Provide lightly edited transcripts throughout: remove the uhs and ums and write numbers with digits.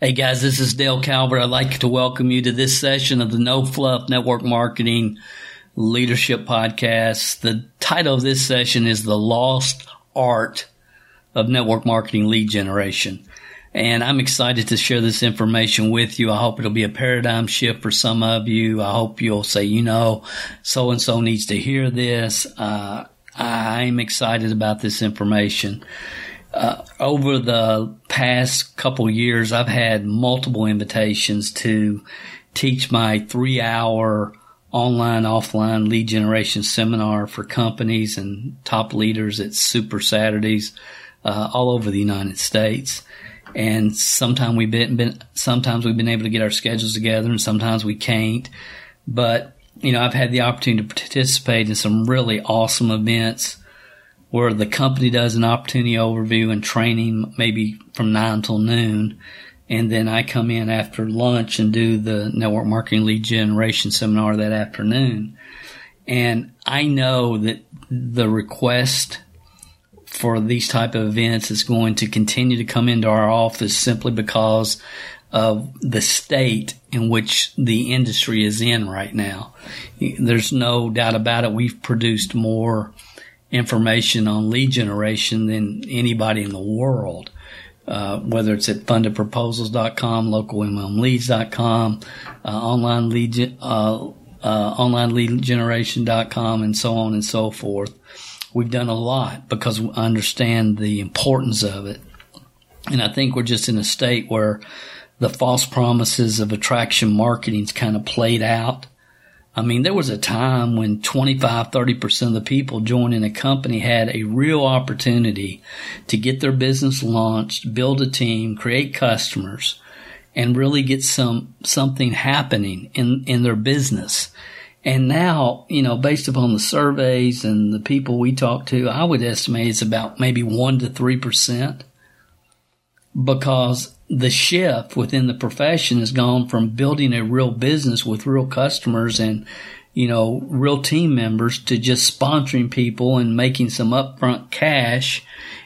Hey guys, this is Dale Calvert. I'd like to welcome you to this session of the No Fluff Network Marketing Leadership Podcast. The title of this session is The Lost Art of Network Marketing Lead Generation. And I'm excited to share this information with you. I hope it'll be a paradigm shift for some of you. I hope you'll say, you know, so-and-so needs to hear this. I'm excited about this information. Over the past couple years, I've had multiple invitations to teach my 3-hour online, offline lead generation seminar for companies and top leaders at Super Saturdays all over the United States. And sometimes we've been able to get our schedules together, and sometimes we can't. But you know, I've had the opportunity to participate in some really awesome events where the company does an opportunity overview and training, maybe from 9 till noon, and then I come in after lunch and do the network marketing lead generation seminar that afternoon. And I know that the request for these type of events is going to continue to come into our office simply because of the state in which the industry is in right now. There's no doubt about it. We've produced more information on lead generation than anybody in the world, whether it's at fundedproposals.com, localmleads.com, onlineleadgeneration.com, and so on and so forth. We've done a lot because we understand the importance of it. And I think we're just in a state where the false promises of attraction marketing's kind of played out. I mean, there was a time when 25-30% of the people joining a company had a real opportunity to get their business launched, build a team, create customers, and really get something happening in their business. And now, you know, based upon the surveys and the people we talk to, I would estimate it's about maybe 1 to 3%, because the shift within the profession has gone from building a real business with real customers and, you know, real team members to just sponsoring people and making some upfront cash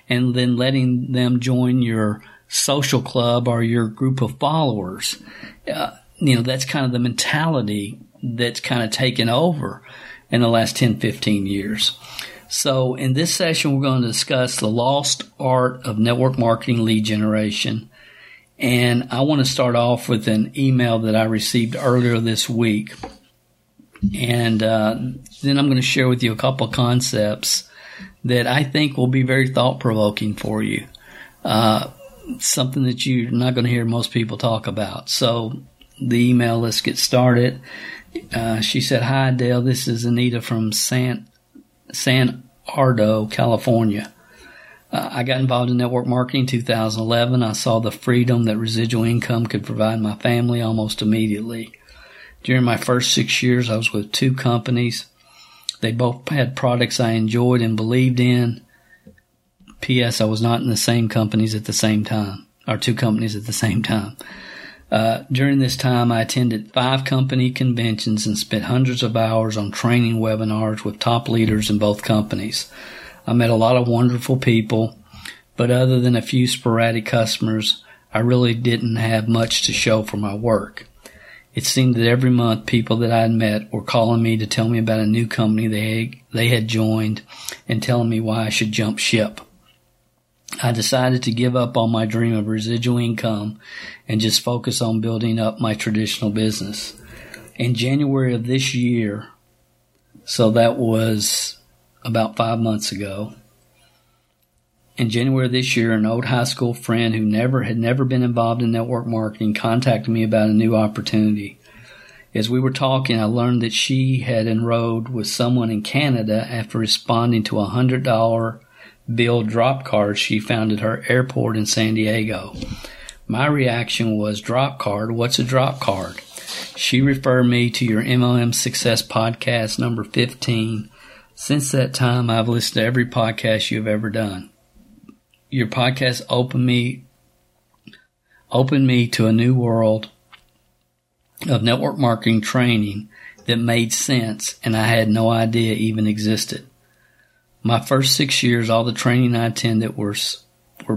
and then letting them join your social club or your group of followers. You know, that's kind of the mentality that's kind of taken over in the last 10, 15 years. So in this session, we're going to discuss the lost art of network marketing lead generation. And I want to start off with an email that I received earlier this week. And then I'm going to share with you a couple of concepts that I think will be very thought-provoking for you, something that you're not going to hear most people talk about. So the email, let's get started. She said, "Hi, Dale. This is Anita from San Ardo, California. I got involved in network marketing in 2011. I saw the freedom that residual income could provide my family almost immediately. During my first 6 years, I was with 2 companies. They both had products I enjoyed and believed in. P.S. I was not in the same companies at the same time, or 2 companies at the same time. During this time, I attended 5 company conventions and spent hundreds of hours on training webinars with top leaders in both companies. I met a lot of wonderful people, but other than a few sporadic customers, I really didn't have much to show for my work. It seemed that every month people that I had met were calling me to tell me about a new company they had joined and telling me why I should jump ship. I decided to give up on my dream of residual income and just focus on building up my traditional business. In January of this year, so that was about 5 months ago, in January of this year, an old high school friend who had never been involved in network marketing contacted me about a new opportunity. As we were talking, I learned that she had enrolled with someone in Canada after responding to a $100 bill drop card she found at her airport in San Diego. My reaction was, drop card? What's a drop card? She referred me to your MLM Success podcast number 15. Since that time, I've listened to every podcast you've ever done. Your podcast opened me to a new world of network marketing training that made sense, and I had no idea even existed. My first 6 years, all the training I attended were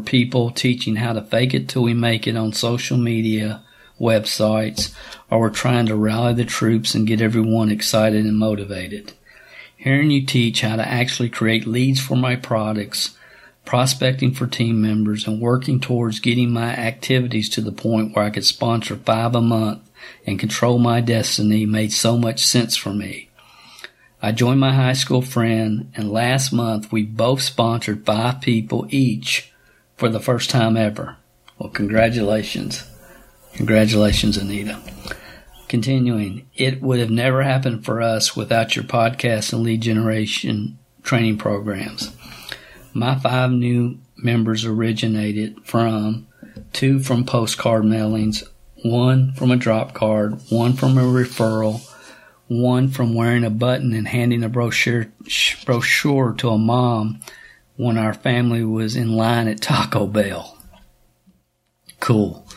people teaching how to fake it till we make it on social media, websites, or were trying to rally the troops and get everyone excited and motivated. Hearing you teach how to actually create leads for my products, prospecting for team members, and working towards getting my activities to the point where I could sponsor 5 a month and control my destiny made so much sense for me. I joined my high school friend, and last month we both sponsored 5 people each for the first time ever. Well, congratulations. Congratulations, Anita. Continuing, it would have never happened for us without your podcast and lead generation training programs. My 5 new members originated from 2 from postcard mailings, 1 from a drop card, 1 from a referral, 1 from wearing a button and handing a brochure to a mom when our family was in line at Taco Bell. Cool.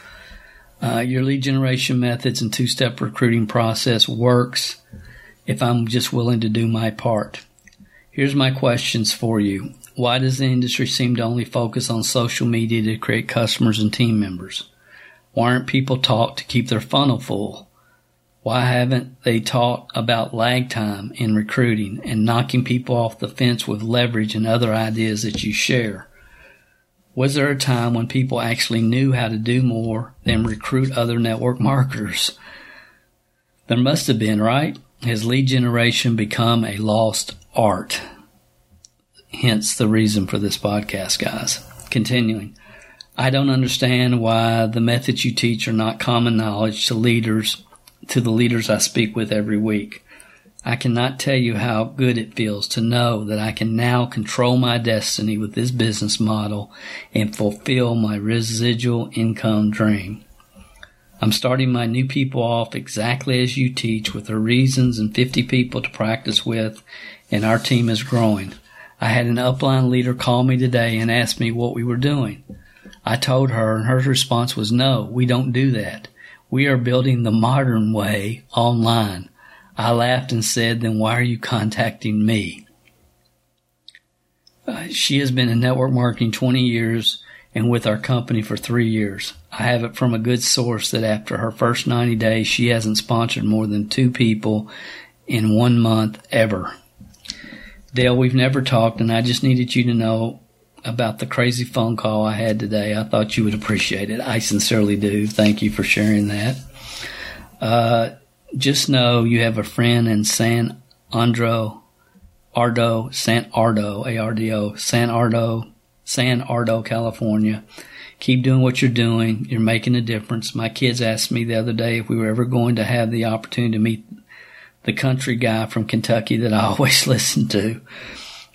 Your lead generation methods and 2-step recruiting process works if I'm just willing to do my part. Here's my questions for you. Why does the industry seem to only focus on social media to create customers and team members? Why aren't people taught to keep their funnel full? Why haven't they taught about lag time in recruiting and knocking people off the fence with leverage and other ideas that you share? Was there a time when people actually knew how to do more than recruit other network marketers? There must have been, right? Has lead generation become a lost art? Hence the reason for this podcast, guys. Continuing, I don't understand why the methods you teach are not common knowledge to the leaders I speak with every week. I cannot tell you how good it feels to know that I can now control my destiny with this business model and fulfill my residual income dream. I'm starting my new people off exactly as you teach with the reasons and 50 people to practice with, and our team is growing. I had an upline leader call me today and ask me what we were doing. I told her, and her response was, no, we don't do that. We are building the modern way online. I laughed and said, then why are you contacting me? She has been in network marketing 20 years and with our company for 3 years. I have it from a good source that after her first 90 days, she hasn't sponsored more than 2 people in 1 month ever. Dale, we've never talked, and I just needed you to know about the crazy phone call I had today. I thought you would appreciate it. I sincerely do. Thank you for sharing that. Just know you have a friend in San Ardo, California. Keep doing what you're doing. You're making a difference. My kids asked me the other day if we were ever going to have the opportunity to meet the country guy from Kentucky that I always listen to.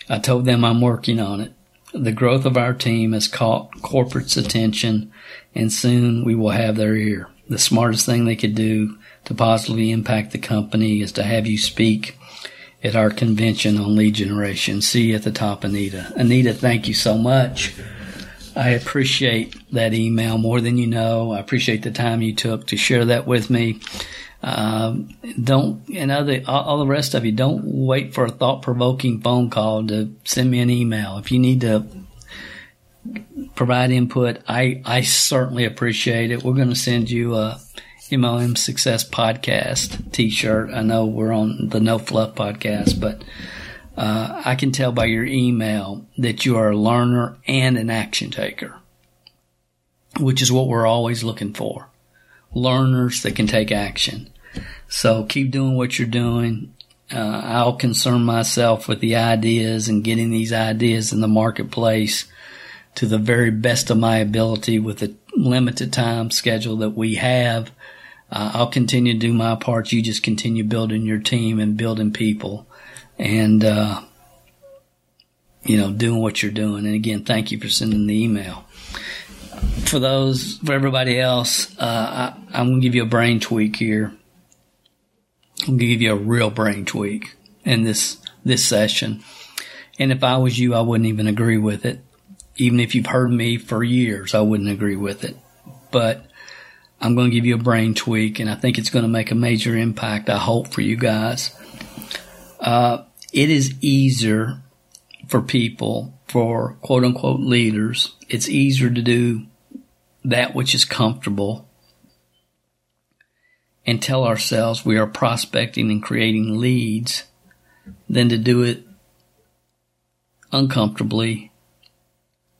I told them I'm working on it. The growth of our team has caught corporate's attention, and soon we will have their ear. The smartest thing they could do to positively impact the company is to have you speak at our convention on lead generation. See you at the top, Anita. Anita, thank you so much. I appreciate that email more than you know. I appreciate the time you took to share that with me. All the rest of you, don't wait for a thought-provoking phone call to send me an email. If you need to provide input, I certainly appreciate it. We're going to send you a MLM Success Podcast t-shirt. I know we're on the No Fluff podcast, but I can tell by your email that you are a learner and an action taker, which is what we're always looking for. Learners that can take action. So keep doing what you're doing. I'll concern myself with the ideas and getting these ideas in the marketplace to the very best of my ability with the limited time schedule that we have. I'll continue to do my part. You just continue building your team and building people and, doing what you're doing. And again, thank you for sending the email. for those, for everybody else, I'm going to give you a brain tweak here. I'm going to give you a real brain tweak in this session. And if I was you, I wouldn't even agree with it. Even if you've heard me for years, I wouldn't agree with it. But I'm going to give you a brain tweak, and I think it's going to make a major impact, I hope, for you guys. It is easier for people, for quote-unquote leaders, it's easier to do that which is comfortable and tell ourselves we are prospecting and creating leads than to do it uncomfortably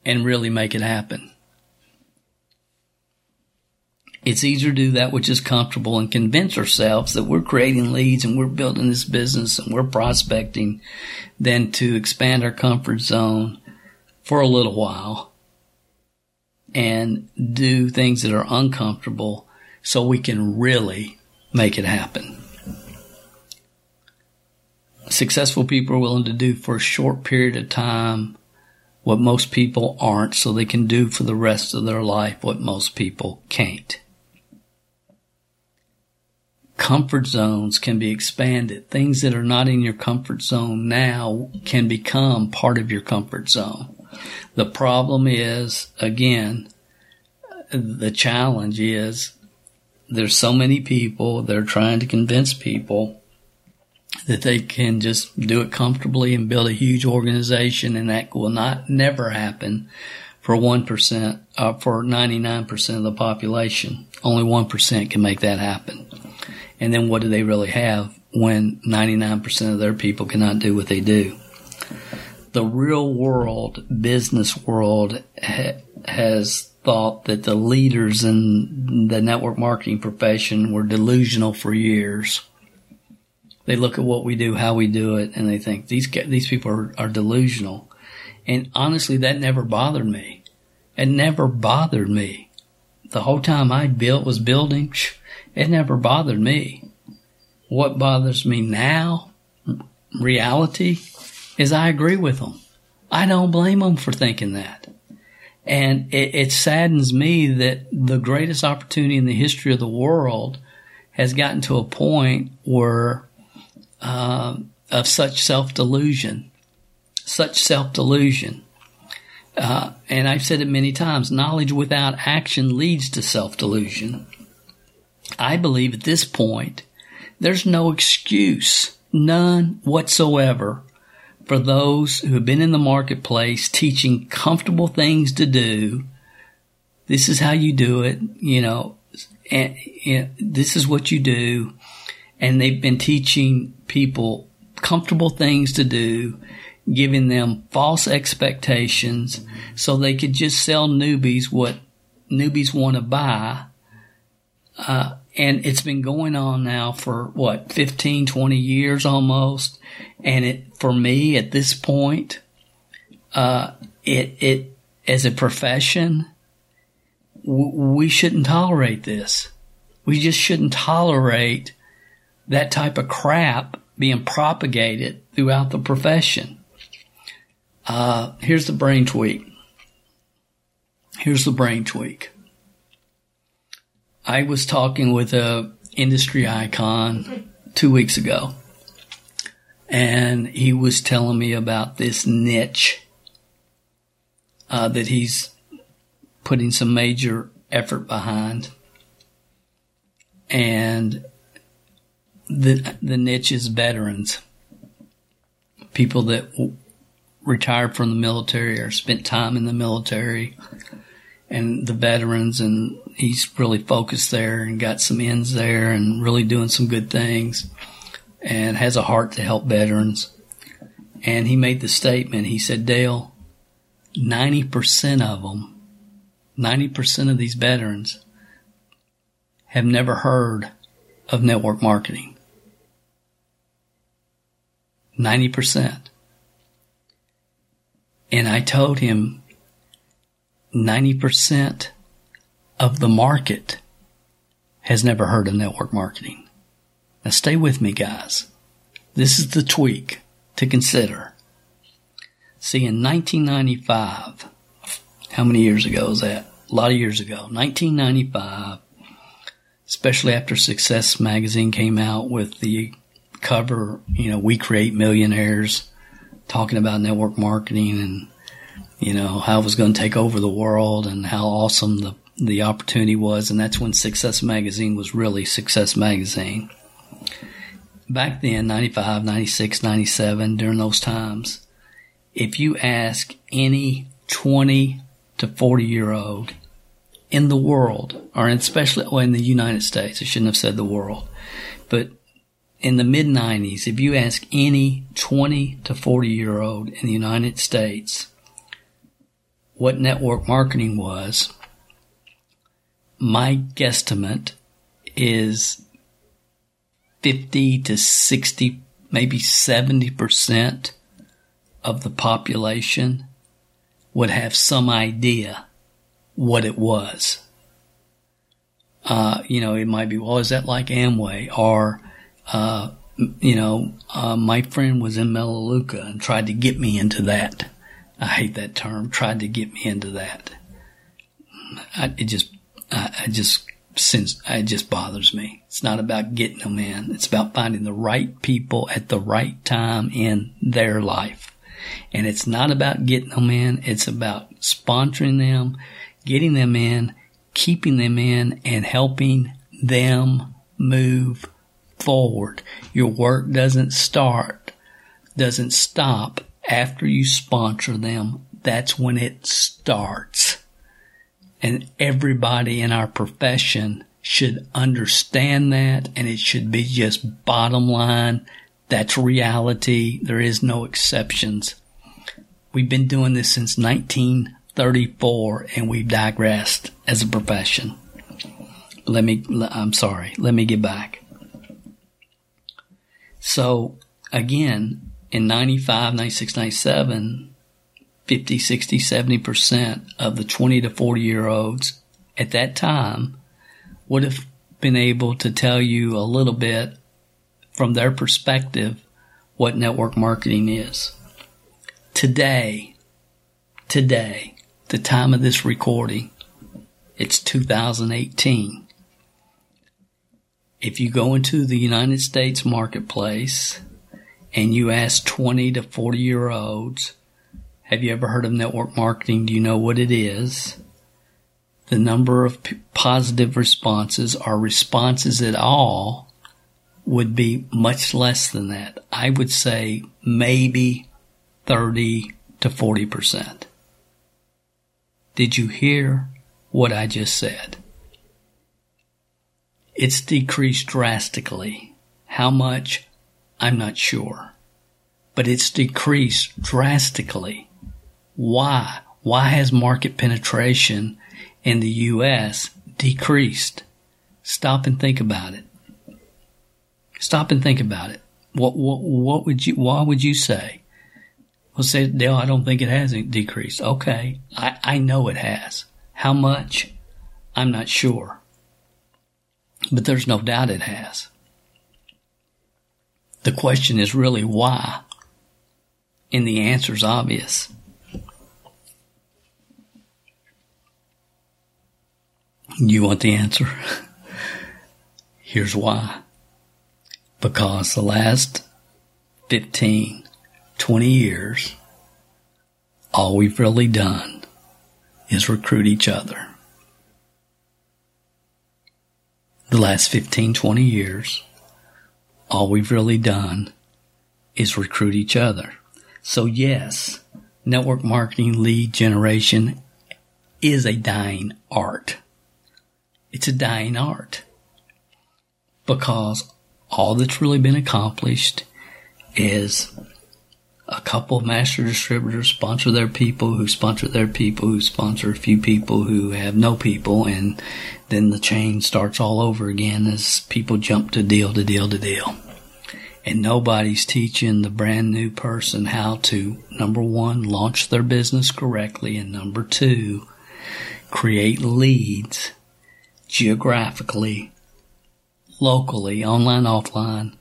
and really make it happen. It's easier to do that which is comfortable and convince ourselves that we're creating leads and we're building this business and we're prospecting than to expand our comfort zone for a little while and do things that are uncomfortable so we can really make it happen. Successful people are willing to do for a short period of time what most people aren't, so they can do for the rest of their life what most people can't. Comfort zones can be expanded. Things that are not in your comfort zone now can become part of your comfort zone. The problem is, again, the challenge is there's so many people that are trying to convince people that they can just do it comfortably and build a huge organization, and that will never happen for 1%, for 99% of the population. Only 1% can make that happen. And then what do they really have when 99% of their people cannot do what they do? The real world, business world, has thought that the leaders in the network marketing profession were delusional for years. They look at what we do, how we do it, and they think these people are delusional. And honestly, that never bothered me. It never bothered me. The whole time I was building, it never bothered me. What bothers me now, reality, is I agree with them. I don't blame them for thinking that. And it saddens me that the greatest opportunity in the history of the world has gotten to a point where of such self-delusion, and I've said it many times, knowledge without action leads to self-delusion. I believe at this point there's no excuse, none whatsoever, for those who have been in the marketplace teaching comfortable things to do. This is how you do it, and this is what you do. And they've been teaching people comfortable things to do, giving them false expectations so they could just sell newbies what newbies want to buy. And it's been going on now for, 15, 20 years almost. And for me at this point, it as a profession, we shouldn't tolerate this. We just shouldn't tolerate that type of crap being propagated throughout the profession. Here's the brain tweak. I was talking with an industry icon 2 weeks ago, and he was telling me about this niche that he's putting some major effort behind. And the niche is veterans, people that retired from the military or spent time in the military, and the veterans, and he's really focused there and got some ends there and really doing some good things and has a heart to help veterans. And he made the statement, he said, Dale, 90% of these veterans have never heard of network marketing. 90%. And I told him 90% of the market has never heard of network marketing. Now stay with me, guys. This is the tweak to consider. See, in 1995, how many years ago was that? a lot of years ago, 1995, especially after Success Magazine came out with the cover, you know, We Create Millionaires, talking about network marketing and, you know, how it was going to take over the world and how awesome the opportunity was. And that's when Success Magazine was really Success Magazine. Back then, 95, 96, 97, during those times, if you ask any 20 to 40-year-old in the world, or especially in the United States, I shouldn't have said the world, but in the mid-90s, if you ask any 20 to 40-year-old in the United States what network marketing was, my guesstimate is 50 to 60, maybe 70% of the population would have some idea what it was. You know, it might be, well, is that like Amway? Or, you know, my friend was in Melaleuca and tried to get me into that. I hate that term, tried to get me into that. It just bothers me. It's not about getting them in. It's about finding the right people at the right time in their life. And it's not about getting them in. It's about sponsoring them, getting them in, keeping them in, and helping them move forward. Your work doesn't stop after you sponsor them. That's when it starts. And everybody in our profession should understand that, and it should be just bottom line. That's reality. There is no exceptions. We've been doing this since 1934, and we've digressed as a profession. Let me get back. So again, in 95, 96, 97, 50, 60, 70% of the 20 to 40-year-olds at that time would have been able to tell you a little bit from their perspective what network marketing is. Today, the time of this recording, it's 2018. If you go into the United States marketplace and you ask 20 to 40-year-olds, have you ever heard of network marketing? Do you know what it is? The number of positive responses or responses at all would be much less than that. I would say maybe 30 to 40%. Did you hear what I just said? It's decreased drastically. How much? I'm not sure. But it's decreased drastically. Why? Why has market penetration in the U.S. decreased? Stop and think about it. What would you? Why would you say? Well, say, Dale, I don't think it has decreased. Okay, I know it has. How much? I'm not sure. But there's no doubt it has. The question is really why, and the answer's obvious. You want the answer? Here's why. Because the last 15, 20 years, all we've really done is recruit each other. The last 15, 20 years, all we've really done is recruit each other. So yes, network marketing lead generation is a dying art. It's a dying art because all that's really been accomplished is a couple of master distributors sponsor their people who sponsor their people who sponsor a few people who have no people, and then the chain starts all over again as people jump to deal to deal to deal. And nobody's teaching the brand new person how to, number one, launch their business correctly, and number two, create leads geographically, locally, online, offline,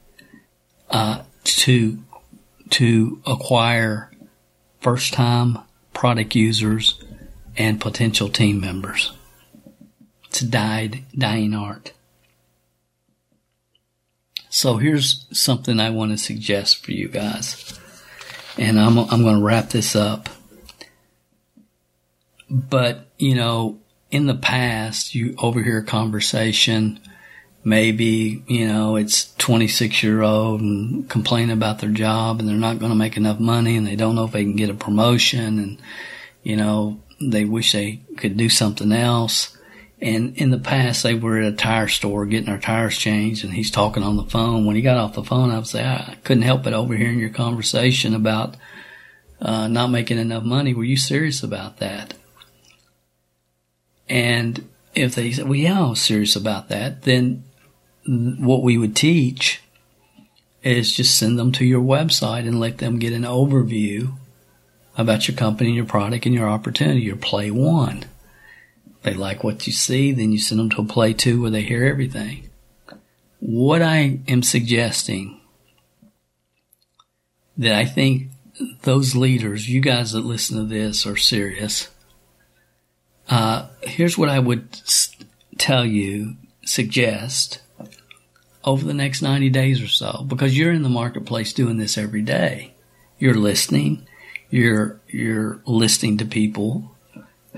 to acquire first-time product users and potential team members. It's dying art. So here's something I want to suggest for you guys. And I'm going to wrap this up. But, you know, in the past, you overhear a conversation, maybe, you know, it's 26-year-old and complain about their job and they're not going to make enough money and they don't know if they can get a promotion and, you know, they wish they could do something else. And in the past, they were at a tire store getting our tires changed and he's talking on the phone. When he got off the phone, I would say, I couldn't help but overhearing your conversation about not making enough money. Were you serious about that? And if they said, well, yeah, I'm serious about that, then what we would teach is just send them to your website and let them get an overview about your company, your product, and your opportunity, your play one. If they like what you see, then you send them to a play two where they hear everything. What I am suggesting that I think those leaders, you guys that listen to this are serious. Here's what I would tell you, suggest over the next 90 days or so, because you're in the marketplace doing this every day. You're listening. You're listening to people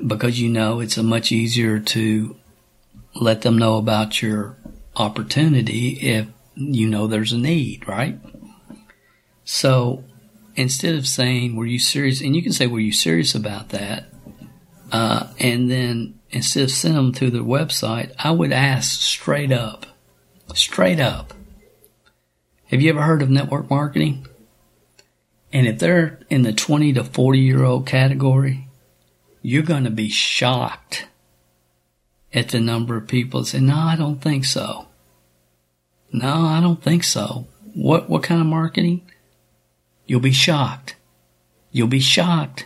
because you know it's much easier to let them know about your opportunity if you know there's a need, right? So instead of saying, were you serious? And you can say, were you serious about that? And then instead of sending them to the website, I would ask straight up, have you ever heard of network marketing? And if they're in the 20 to 40-year-old category, you're going to be shocked at the number of people that say, no, I don't think so. No, I don't think so. What kind of marketing? You'll be shocked. You'll be shocked.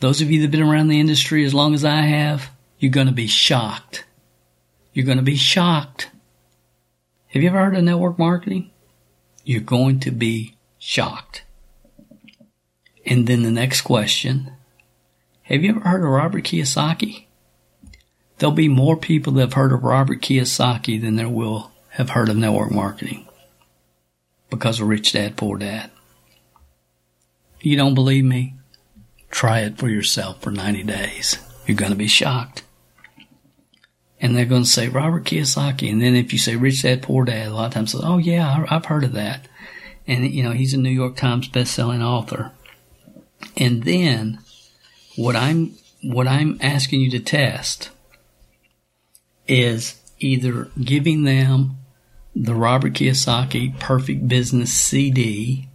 Those of you that have been around the industry as long as I have, you're going to be shocked. You're going to be shocked. Have you ever heard of network marketing? You're going to be shocked. And then the next question, have you ever heard of Robert Kiyosaki? There'll be more people that have heard of Robert Kiyosaki than there will have heard of network marketing because of Rich Dad, Poor Dad. You don't believe me? Try it for yourself for 90 days. You're going to be shocked. And they're going to say, Robert Kiyosaki. And then if you say Rich Dad, Poor Dad, a lot of times, they'll say, oh, yeah, I've heard of that. And, you know, he's a New York Times bestselling author. And then what I'm asking you to test is either giving them the Robert Kiyosaki Perfect Business CD.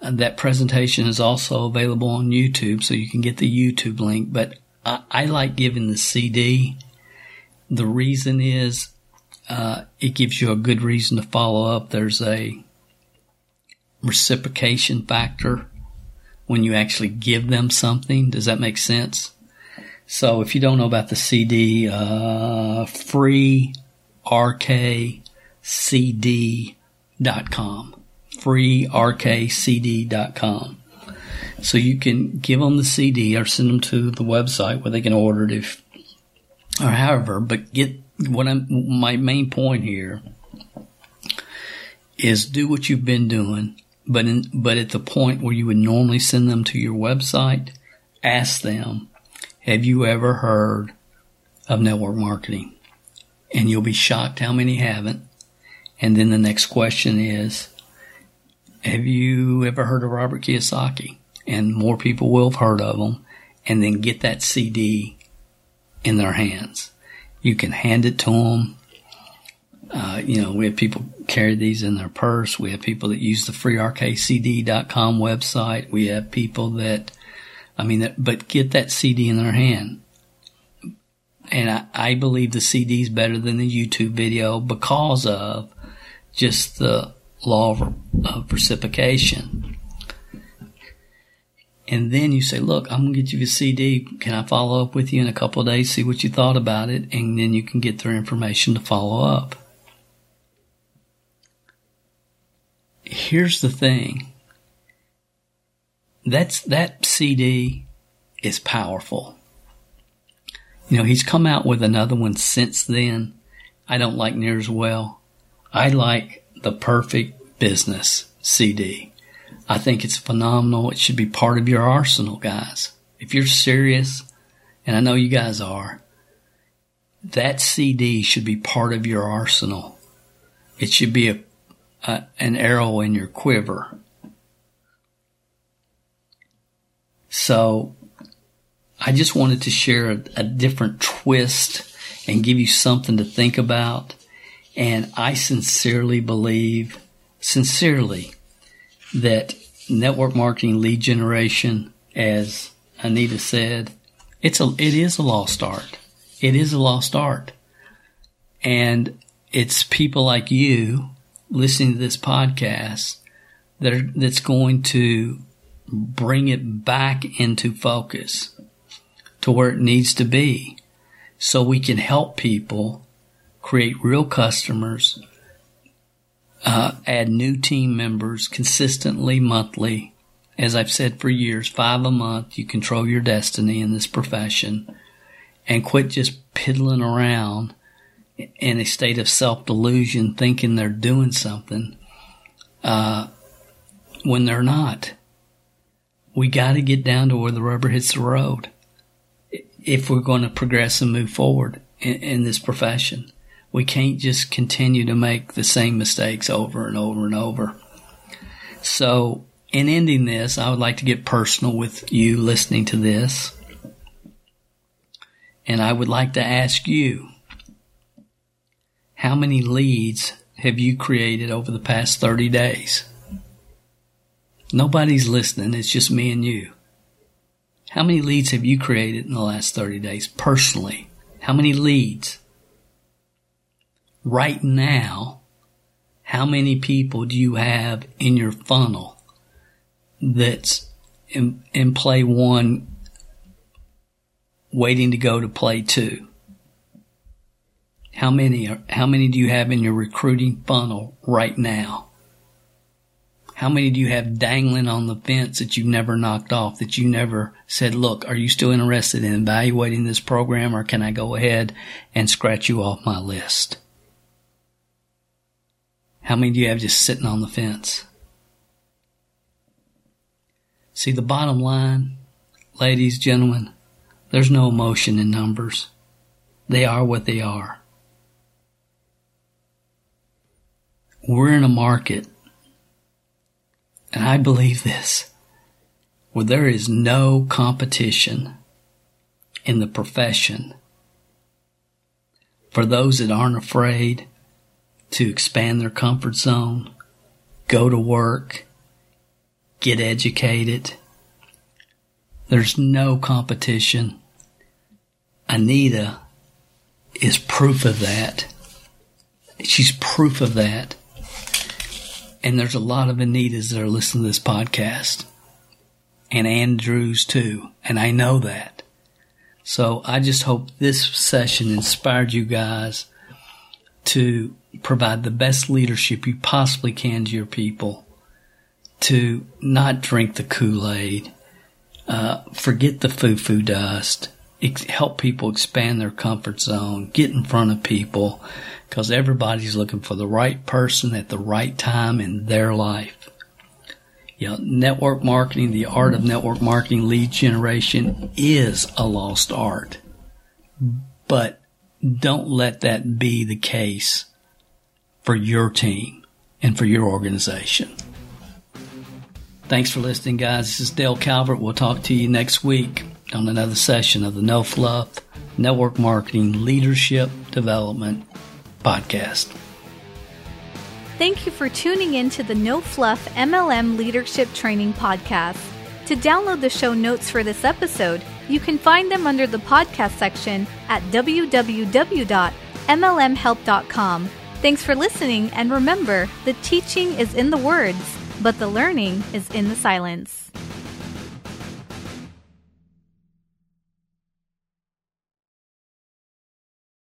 That presentation is also available on YouTube, so you can get the YouTube link. But I like giving the CD. The reason is it gives you a good reason to follow up. There's a reciprocation factor when you actually give them something. Does that make sense? So if you don't know about the CD, free rkcd.com. freerkcd.com. So you can give them the CD or send them to the website where they can order it if, or however. But get what my main point here is do what you've been doing, but at the point where you would normally send them to your website, ask them, have you ever heard of network marketing? And you'll be shocked how many haven't. And then the next question is, have you ever heard of Robert Kiyosaki? And more people will have heard of him. And then get that CD in their hands. You can hand it to them. You know, we have people carry these in their purse. We have people that use the freerkcd.com website. We have people but get that CD in their hand. And I believe the CD is better than the YouTube video because of just the law of reciprocation. And then you say, look, I'm going to get you a CD. Can I follow up with you in a couple of days, see what you thought about it? And then you can get their information to follow up. Here's the thing. That CD is powerful. You know, he's come out with another one since then. I don't like near as well. I like The Perfect Business CD. I think it's phenomenal. It should be part of your arsenal, guys. If you're serious, and I know you guys are, that CD should be part of your arsenal. It should be an arrow in your quiver. So I just wanted to share a different twist and give you something to think about. And I sincerely believe, that network marketing lead generation, as Anita said, it is a lost art. It is a lost art. And it's people like you listening to this podcast that's going to bring it back into focus to where it needs to be, so we can help people create real customers, add new team members consistently monthly. As I've said for years, 5 a month, you control your destiny in this profession, and quit just piddling around in a state of self-delusion thinking they're doing something when they're not. We got to get down to where the rubber hits the road if we're going to progress and move forward in this profession. We can't just continue to make the same mistakes over and over and over. So in ending this, I would like to get personal with you listening to this. And I would like to ask you, how many leads have you created over the past 30 days? Nobody's listening. It's just me and you. How many leads have you created in the last 30 days personally? How many leads? Right now, how many people do you have in your funnel that's in play 1, waiting to go to play 2? How many do you have in your recruiting funnel right now? How many do you have dangling on the fence that you've never knocked off, that you never said, look, are you still interested in evaluating this program, or can I go ahead and scratch you off my list? How many do you have just sitting on the fence? See, the bottom line, ladies, gentlemen, there's no emotion in numbers. They are what they are. We're in a market, and I believe this, where there is no competition in the profession for those that aren't afraid to expand their comfort zone, go to work, get educated. There's no competition. Anita is proof of that. She's proof of that. And there's a lot of Anitas that are listening to this podcast. And Andrews too. And I know that. So I just hope this session inspired you guys to provide the best leadership you possibly can to your people, to not drink the Kool-Aid, forget the foo-foo dust, help people expand their comfort zone, get in front of people, because everybody's looking for the right person at the right time in their life. You know, network marketing, the art of network marketing lead generation is a lost art. But don't let that be the case for your team and for your organization. Thanks for listening, guys. This is Dale Calvert. We'll talk to you next week on another session of the No Fluff Network Marketing Leadership Development Podcast. Thank you for tuning in to the No Fluff MLM Leadership Training Podcast. To download the show notes for this episode, you can find them under the podcast section at www.mlmhelp.com. Thanks for listening, and remember, the teaching is in the words, but the learning is in the silence.